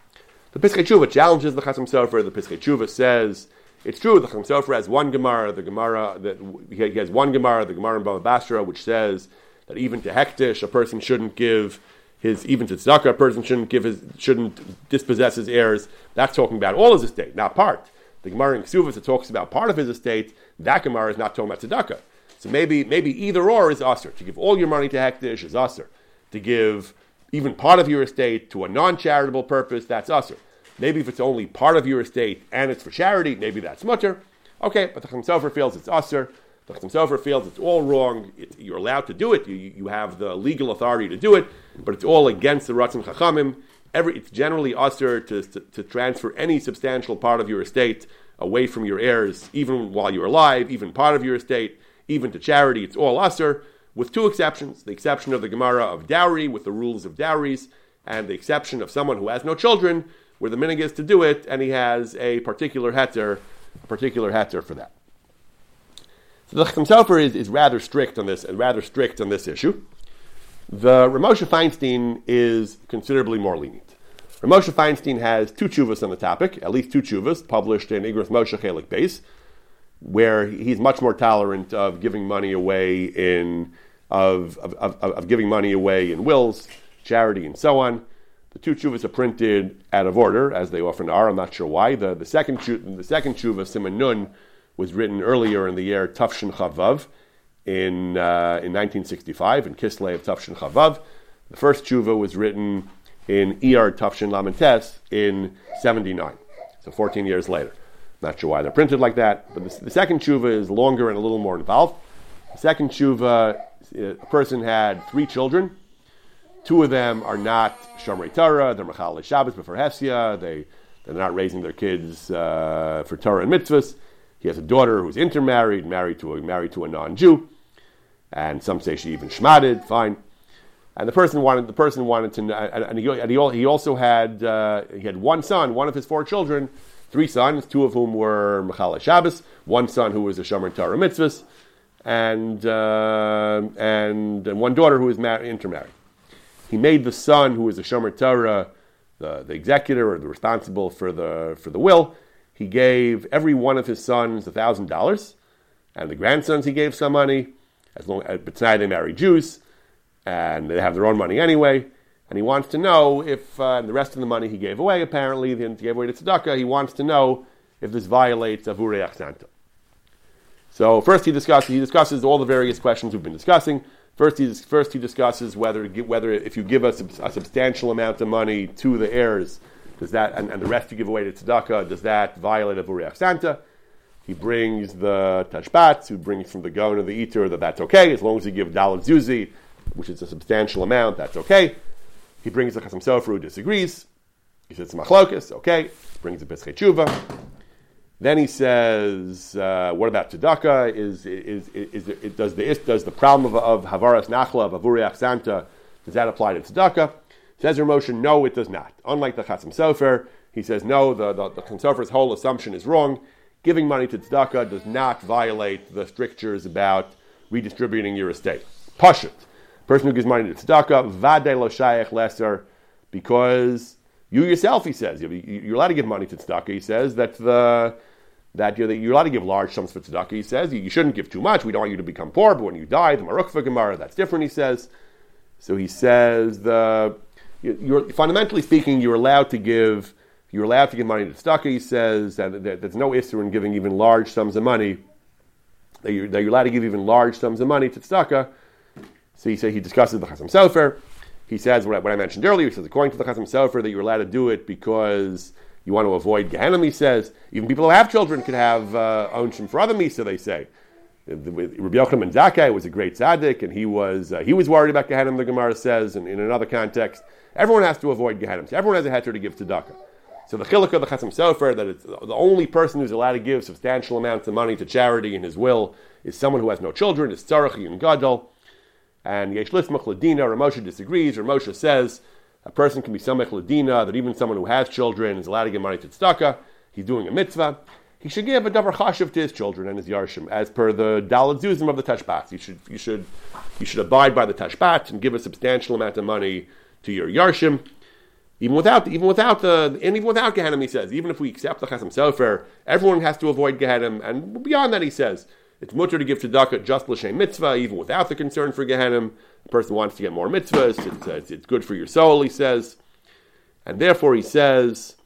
The Piskei Tshuva challenges the Chasam Sofer. The Piskei Tshuva says, it's true, the Chasam Sofer has one Gemara, the Gemara, the, he has one Gemara, the Gemara in Bava Batra, which says that even to Hektish, a person shouldn't give His even to tzedakah, a person shouldn't give his shouldn't dispossess his heirs. That's talking about all his estate, not part. The Gemara in Ksuvos that talks about part of his estate, that Gemara is not talking about tzedakah. So maybe maybe either or is usher. To give all your money to Hektish is usher. To give even part of your estate to a non-charitable purpose, that's usher. Maybe if it's only part of your estate and it's for charity, maybe that's mutter. Okay, but the Chasam Sofer feels it's usher. The Chasam Sofer feels it's all wrong. It, you're allowed to do it. You, you have the legal authority to do it, but it's all against the Ratzon Chachamim. Every, it's generally usher to, to, to transfer any substantial part of your estate away from your heirs, even while you're alive, even part of your estate, even to charity. It's all usher, with two exceptions. The exception of the Gemara of dowry, with the rules of dowries, and the exception of someone who has no children, where the minhag is to do it, and he has a particular heter, a particular heter for that. So the Chasam Sofer is, is rather strict on this, and rather strict on this issue. The Rav Moshe Feinstein is considerably more lenient. Rav Moshe Feinstein has two tshuvas on the topic, at least two tshuvas, published in Igros Moshe Chelik Beis, where he's much more tolerant of giving money away in of of, of of giving money away in wills, charity, and so on. The two tshuvas are printed out of order, as they often are. I'm not sure why. The the second tshuva, the second tshuva Siman Nun, was written earlier in the year Tafshin Chavav in uh, in nineteen sixty-five in Kislev of Tafshin Chavav. The first tshuva was written in Iyar Tafshin Lamentes in seventy-nine, so fourteen years later. Not sure why they're printed like that, but the, the second tshuva is longer and a little more involved. The second tshuva, a person had three children. Two of them are not Shomrei Torah, they're Mechalel Shabbos before Hesia, they, they're not raising their kids uh, for Torah and mitzvahs. He has a daughter who's intermarried, married to a married to a non-Jew, and some say she even shmaded. Fine, and the person wanted the person wanted to, and he and he also had uh, he had one son, one of his four children, three sons, two of whom were Mechalel Shabbos, one son who was a Shomer Torah mitzvahs, and uh, and and one daughter who was mar- intermarried. He made the son who was a Shomer Torah the, the executor or the responsible for the for the will. He gave every one of his sons one thousand dollars, and the grandsons he gave some money, as long, but tonight they marry Jews, and they have their own money anyway, and he wants to know if, uh, and the rest of the money he gave away, apparently, he gave away to tzedakah, he wants to know if this violates Avurei Achsanta. So first he discusses, he discusses all the various questions we've been discussing. First he, first he discusses whether, whether if you give us a, a substantial amount of money to the heirs, Does that and, and the rest you give away to tzedakah? Does that violate Avurei Achsanta? He brings the Tashbetz, who brings from the Gaonim of the Eter that that's okay as long as you give Daled Zuzi, which is a substantial amount. That's okay. He brings the Chasam Sofer, who disagrees. He says Machlokas, okay. He brings the Piskei Tshuva. Then he says, uh, what about tzedakah? Is is is, is it, does the does the problem of, of Havaras Nachla of Avurei Achsanta, does that apply to tzedakah? Says Rav Moshe, no, it does not. Unlike the Chasam Sofer, he says, no, the, the, the Chasam Sofer's whole assumption is wrong. Giving money to tzedakah does not violate the strictures about redistributing your estate. Pashut. Person who gives money to tzedakah, vadei lo shayach lesser, because you yourself, he says, you're allowed to give money to tzedakah, he says, that the that you're, you're allowed to give large sums for tzedakah, he says. You shouldn't give too much. We don't want you to become poor, but when you die, the Mar Ukva Gemara, that's different, he says. So he says, the... You're, fundamentally speaking, you're allowed to give. You're allowed to give money to tzedakah. He says that, that there's no issur in giving even large sums of money. That you're, that you're allowed to give even large sums of money to tzedakah. So he said he discusses the Chasam Sofer. He says what I, what I mentioned earlier. He says according to the Chasam Sofer that you're allowed to do it because you want to avoid Gehenim. He says even people who have children could have uh, onshim for other misa. They say Rabbi Yochanan ben Zakkai was a great tzaddik, and he was uh, he was worried about Gehenim. The Gemara says, and in another context, everyone has to avoid Gehenim. So everyone has a heter to give tzedakah. So the chiluk of the Chasam Sofer, that it's the only person who's allowed to give substantial amounts of money to charity in his will is someone who has no children, is tzarech yun gadol. And Yesh Lismach Ladina, Rav Moshe disagrees. Rav Moshe says a person can be Samech Ladina, that even someone who has children is allowed to give money to tzedakah. He's doing a mitzvah. He should give a davar chashuv to his children and his yarshim, as per the dalad zuzim of the Tashbetz. You should, you should, you should abide by the Tashbetz and give a substantial amount of money to your yarshim. Even without, even without the, and even without Gehenim, he says, even if we accept the Chasam Sofer, everyone has to avoid Gehenim. And beyond that, he says, it's mutter to give tzedakah just l'shem mitzvah, even without the concern for Gehenim. The person wants to get more mitzvahs. It's, uh, it's, it's good for your soul, he says. And therefore, he says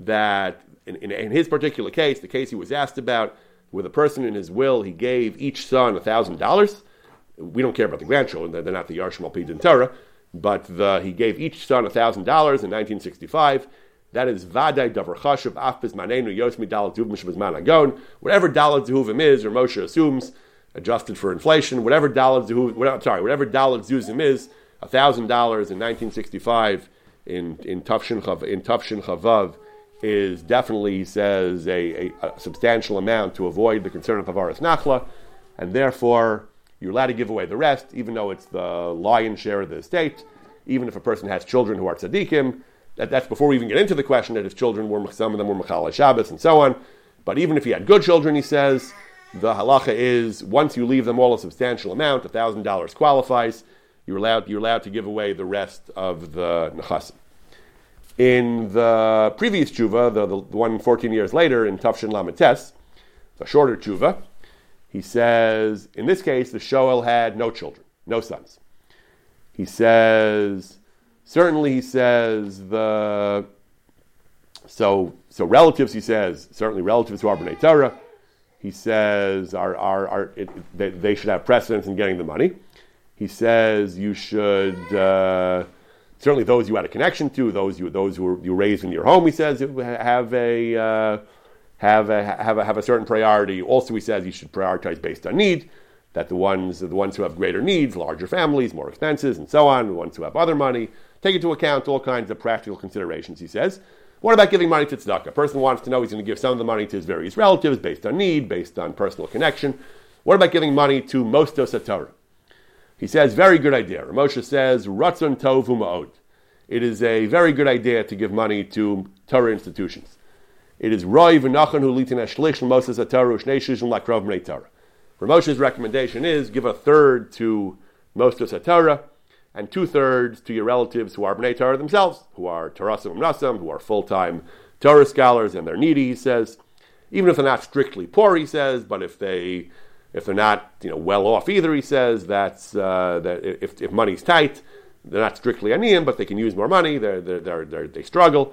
that in, in, in his particular case, the case he was asked about, with a person in his will, he gave each son one thousand dollars. We don't care about the grandchildren. They're, they're not the Yarshim Alpid and Torah. But the, he gave each son one thousand dollars in nineteen sixty-five. That is Vadai Davar Chashuv Af Bismanenu Yosmi Dalad Zehuvim Shebizman Hagon. Whatever Dalad Zehuvim is, or Moshe assumes, adjusted for inflation, whatever Dalad Zehuvim, whatever, sorry, whatever Dalad Zuzim is, one thousand dollars in nineteen sixty-five in in Tavshin Chavav is definitely, he says, a, a, a substantial amount to avoid the concern of Havaras Nachla, and therefore you're allowed to give away the rest, even though it's the lion's share of the estate. Even if a person has children who are tzaddikim, that, that's before we even get into the question that his children were, some of them were mechalei Shabbos and so on. But even if he had good children, he says, the halacha is, once you leave them all a substantial amount, one thousand dollars qualifies, you're allowed, you're allowed to give away the rest of the nechasim. In the previous tshuva, the, the, the one fourteen years later, in Tafshin Lamed Tes, the shorter tshuva, he says, in this case, the Shoel had no children, no sons. He says, certainly, he says, the so so relatives, he says, certainly relatives who are B'nai Torah, he says, are are, are it, they, they should have precedence in getting the money. He says, you should, uh, certainly those you had a connection to, those you those who were you raised in your home, he says, have a... Uh, Have a, have a have a certain priority. Also, he says you should prioritize based on need. That the ones the ones who have greater needs, larger families, more expenses, and so on. The ones who have other money, take into account all kinds of practical considerations. He says, what about giving money to tzedakah? A person wants to know he's going to give some of the money to his various relatives based on need, based on personal connection. What about giving money to Mostos HaTorah? He says, very good idea. Rav Moshe says, Ratzon Tov U'Ma'od. It is a very good idea to give money to Torah institutions. It is Roy v'Nachon who litin ashlish l'moses hataru shneishish l'makrav b'nei Torah. Rav Moshe's recommendation is give a third to Mostos HaTorah and two thirds to your relatives who are b'nei Torah themselves, who are Torasim Umnasam, who are full-time Torah scholars and they're needy. He says, even if they're not strictly poor, he says, but if they if they're not you know well off either, he says that's uh, that if if money's tight, they're not strictly aniyim, but they can use more money. They're they they they struggle.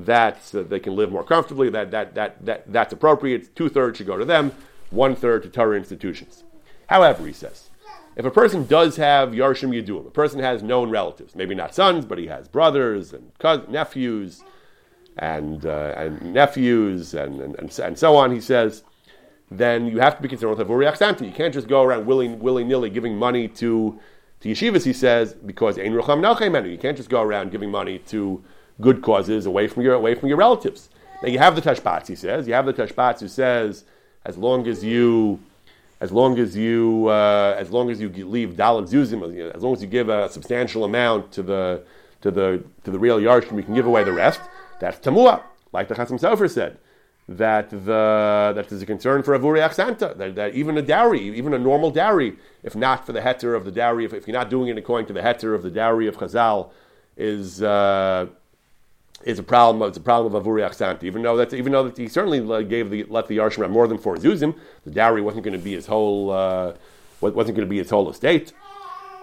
That uh, they can live more comfortably, that that that that that's appropriate. Two-thirds should go to them, one-third to Torah institutions. However, he says, if a person does have Yarshim Yeduim, a person has known relatives, maybe not sons, but he has brothers and cousins, nephews, and uh, and nephews, and, and, and, and so on, he says, then you have to be concerned with Havuriach Samti. You can't just go around willy, willy-nilly giving money to, to yeshivas, he says, because Ein Rucham Nalchei Menu. You can't just go around giving money to good causes away from your away from your relatives. Now you have the Tashbetz, he says. You have the Tashbetz who says, as long as you, as long as you, uh, as long as you leave Dalad Zuzim, as long as you give a substantial amount to the to the to the real Yarshim, you can give away the rest. That's Tamua, like the Chasam Sofer said, that the that is a concern for Avuriach Santa, that, that even a dowry, even a normal dowry, if not for the heter of the dowry, if, if you're not doing it according to the heter of the dowry of Chazal, is. Uh, Is a problem. It's a problem of avuriach santi. Even though that's even though that he certainly gave the let the Yarshim have more than four zuzim, the dowry wasn't going to be his whole uh, wasn't going to be his whole estate.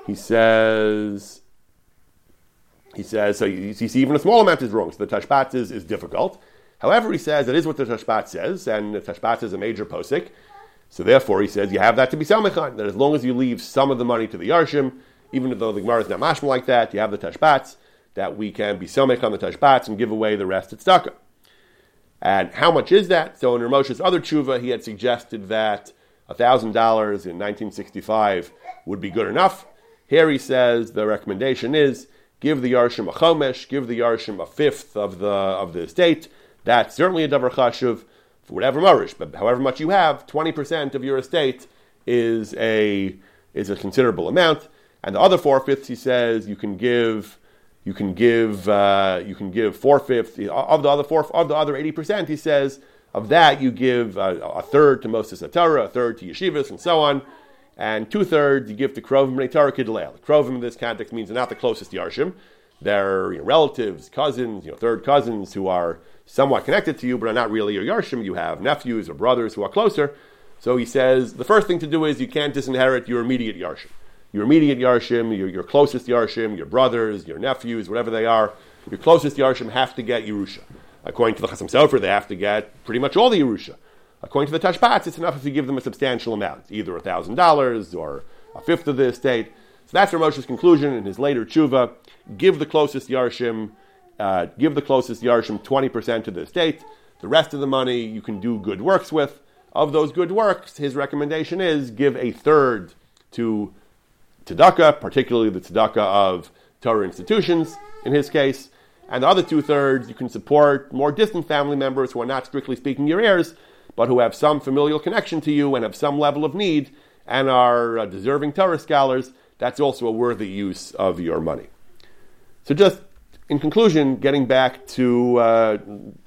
He says, He says, so you, you see, even a small amount is wrong. So the Tashbetz is, is difficult. However, he says, it is what the Tashbetz says, and the Tashbetz is a major posik. So therefore, he says, you have that to be Salmechan, that as long as you leave some of the money to the Yarshim, even though the Gemara is not mashma like that, you have the Tashbetz, that we can be Salmechan the Tashbetz and give away the rest at Tzedakah. And how much is that? So in Rav Moshe's other tshuva, he had suggested that one thousand dollars in nineteen sixty-five would be good enough. Here he says the recommendation is give the Yarshim a chomesh, give the Yarshim a fifth of the of the estate. That's certainly a davar chashuv for whatever marish, but however much you have, twenty percent of your estate is a is a considerable amount. And the other four fifths, he says, you can give you can give uh, you can give four fifths of the other four of the other eighty percent. He says of that you give a, a third to Moses HaTorah, a third to yeshivas, and so on. And two-thirds you give to Krovim B'nei Torah Kidleil. Krovim in this context means they're not the closest Yarshim. They're you know, relatives, cousins, you know, third cousins who are somewhat connected to you, but are not really your Yarshim. You have nephews or brothers who are closer. So he says, the first thing to do is you can't disinherit your immediate Yarshim. Your immediate Yarshim, your, your closest Yarshim, your brothers, your nephews, whatever they are, your closest Yarshim have to get Yerusha. According to the Chasam Sofer, they have to get pretty much all the Yerusha. According to the Tashbetz, it's enough if you give them a substantial amount, either one thousand dollars or a fifth of the estate. So that's Rav Moshe's conclusion in his later tshuva. Give the closest Yarshim, uh, give the closest Yarshim twenty percent of the estate. The rest of the money you can do good works with. Of those good works, his recommendation is give a third to tzedakah, particularly the tzedakah of Torah institutions, in his case. And the other two-thirds, you can support more distant family members who are not strictly speaking your heirs, but who have some familial connection to you and have some level of need and are uh, deserving Torah scholars. That's also a worthy use of your money. So just in conclusion, getting back to uh,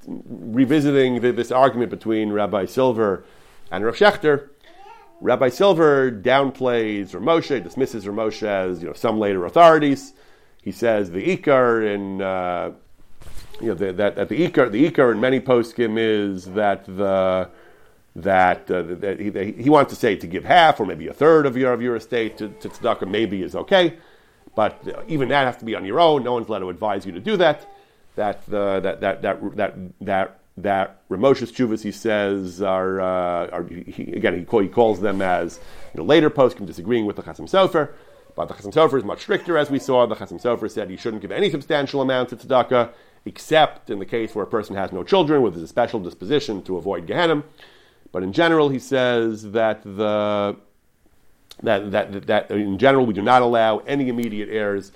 revisiting the, this argument between Rabbi Silver and Rav Schachter, Rabbi Silver downplays Rav Moshe, dismisses Rav Moshe as you know, some later authorities. He says the Ikar in... Uh, You know, the, that, that the ikar, the ikar in many poskim is that the that, uh, that he, they, he wants to say to give half or maybe a third of your of your estate to, to tzedakah maybe is okay, but even that has to be on your own. No one's allowed to advise you to do that. That uh, that that that that that that Rav Moshe's tshuvas, he says are, uh, are he, again he, call, he calls them as you know, later poskim disagreeing with the Chasam Sofer, but the Chasam Sofer is much stricter as we saw. The Chasam Sofer said you shouldn't give any substantial amount to tzedakah, except in the case where a person has no children, where there's a special disposition to avoid Gehenim. But in general, he says that the that that that in general we do not allow any immediate heirs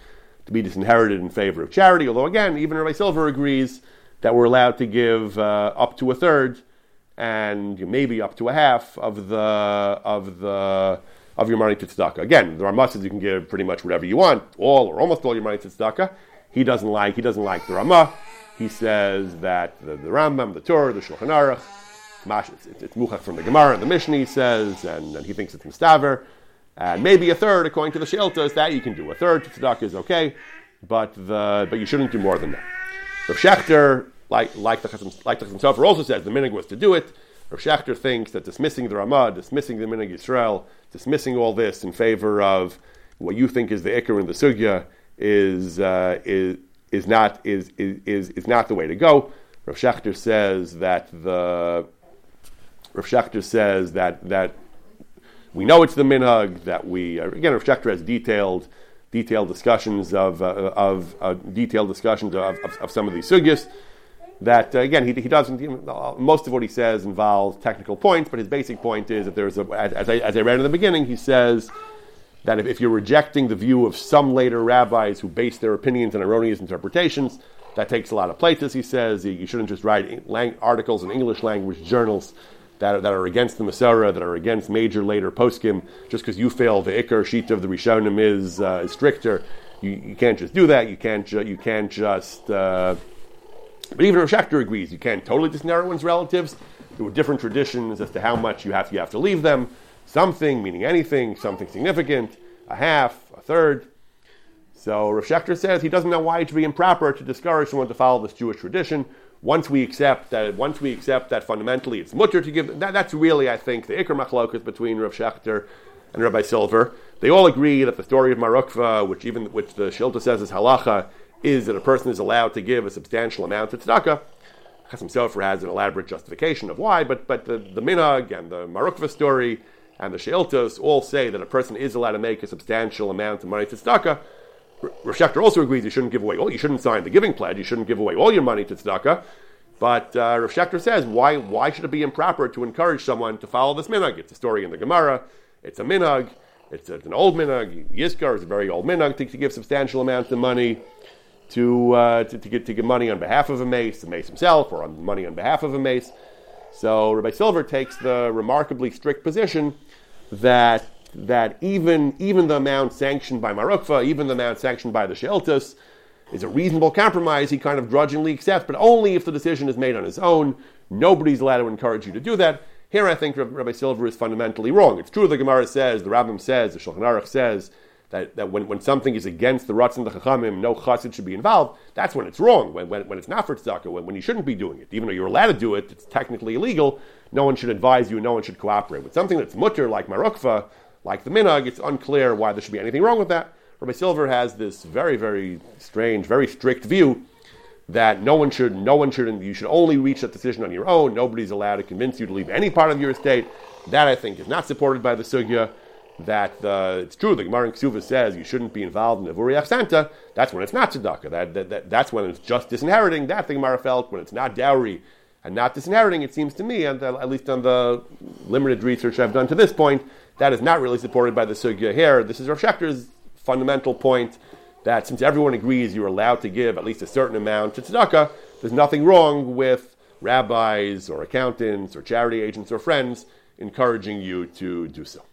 to be disinherited in favor of charity. Although again, even Rabbi Silver agrees that we're allowed to give uh, up to a third and maybe up to a half of the of the of your money to tzedakah. Again, the Ramah says you can give pretty much whatever you want, all or almost all your money to tzedakah. He doesn't like he doesn't like the Ramah. He says that the, the Rambam, the Tur, the Shulchan Aruch, it's, it's Muchach from the Gemara, the Mishnah, he says, and, and he thinks it's Mustaver. And maybe a third, according to the Sheiltas, that you can do. A third to tzedakah is okay, but the but you shouldn't do more than that. Rav Schachter, like like the Chasam, like the Chasam Sofer, also says the minig was to do it. Rav Schachter thinks that dismissing the Ramah, dismissing the minig Yisrael, dismissing all this in favor of what you think is the Iker and the Sugya, Is uh, is is not is is is not the way to go. Rav Schachter says that the Rav Schachter says that that we know it's the minhag that we uh, again. Rav Schachter has detailed detailed discussions of uh, of uh, detailed discussions of, of, of some of these sugyas. That uh, again he he doesn't he, most of what he says involves technical points, but his basic point is that there's a as, as I as I read in the beginning he says that if, if you're rejecting the view of some later rabbis who base their opinions on erroneous interpretations, that takes a lot of places, he says. You shouldn't just write lang- articles in English language journals that are, that are against the Masorah, that are against major later poskim, just because you feel the Iker Shita of the Rishonim is, uh, is stricter. You, you can't just do that. You can't, ju- you can't just... Uh... But even Rav Schachter agrees. You can't totally disinherit one's relatives. There were different traditions as to how much you have you have to leave them. Something, meaning anything, something significant, a half, a third. So Rav Schachter says he doesn't know why it should be improper to discourage someone to follow this Jewish tradition. Once we accept that, once we accept that fundamentally it's mutter to give, that, that's really, I think, the Iker Machlokas between Rav Schachter and Rabbi Silver. They all agree that the story of Mar Ukva, which even which the Shilta says is Halakha, is that a person is allowed to give a substantial amount to tzedakah. Chasam Sofer has an elaborate justification of why, but but the, the Minhag and the Mar Ukva story and the Sheiltas all say that a person is allowed to make a substantial amount of money to tzedakah. Rav Schachter also agrees you shouldn't give away all, you shouldn't sign the giving pledge, you shouldn't give away all your money to tzedakah. But uh, Rav Schachter says, why why should it be improper to encourage someone to follow this minhag? It's a story in the Gemara. It's a minhag. It's, a, it's an old minhag. Yiskar is a very old minhag to, to give substantial amounts of money to uh, to, to get to give money on behalf of a mace, the mace himself, or on money on behalf of a mace. So Rabbi Silver takes the remarkably strict position that that even even the amount sanctioned by Mar Ukva, even the amount sanctioned by the Sheiltas, is a reasonable compromise he kind of grudgingly accepts, but only if the decision is made on his own. Nobody's allowed to encourage you to do that. Here I think Rabbi Silver is fundamentally wrong. It's true the Gemara says, the Rambam says, the Shulchan Aruch says, that, that when, when something is against the Ratzon of the Chachamim, no chassid should be involved. That's when it's wrong, when when, when it's not for tzedakah, when, when you shouldn't be doing it. Even though you're allowed to do it, it's technically illegal. No one should advise you, no one should cooperate. With something that's mutter, like Mar Ukva, like the minhag, it's unclear why there should be anything wrong with that. Rabbi Silver has this very, very strange, very strict view that no one should, no one should, you should only reach that decision on your own. Nobody's allowed to convince you to leave any part of your estate. That, I think, is not supported by the sugya. That uh, it's true, the Gemara in Ketubot says you shouldn't be involved in Avuriach Santa. That's when it's not tzedakah. That, that, that, that's when it's just disinheriting. That, the Gemara felt, when it's not dowry and not disinheriting, it seems to me, and at least on the limited research I've done to this point, that is not really supported by the sugya here. This is Rav Schachter's fundamental point that since everyone agrees you're allowed to give at least a certain amount to tzedakah, there's nothing wrong with rabbis or accountants or charity agents or friends encouraging you to do so.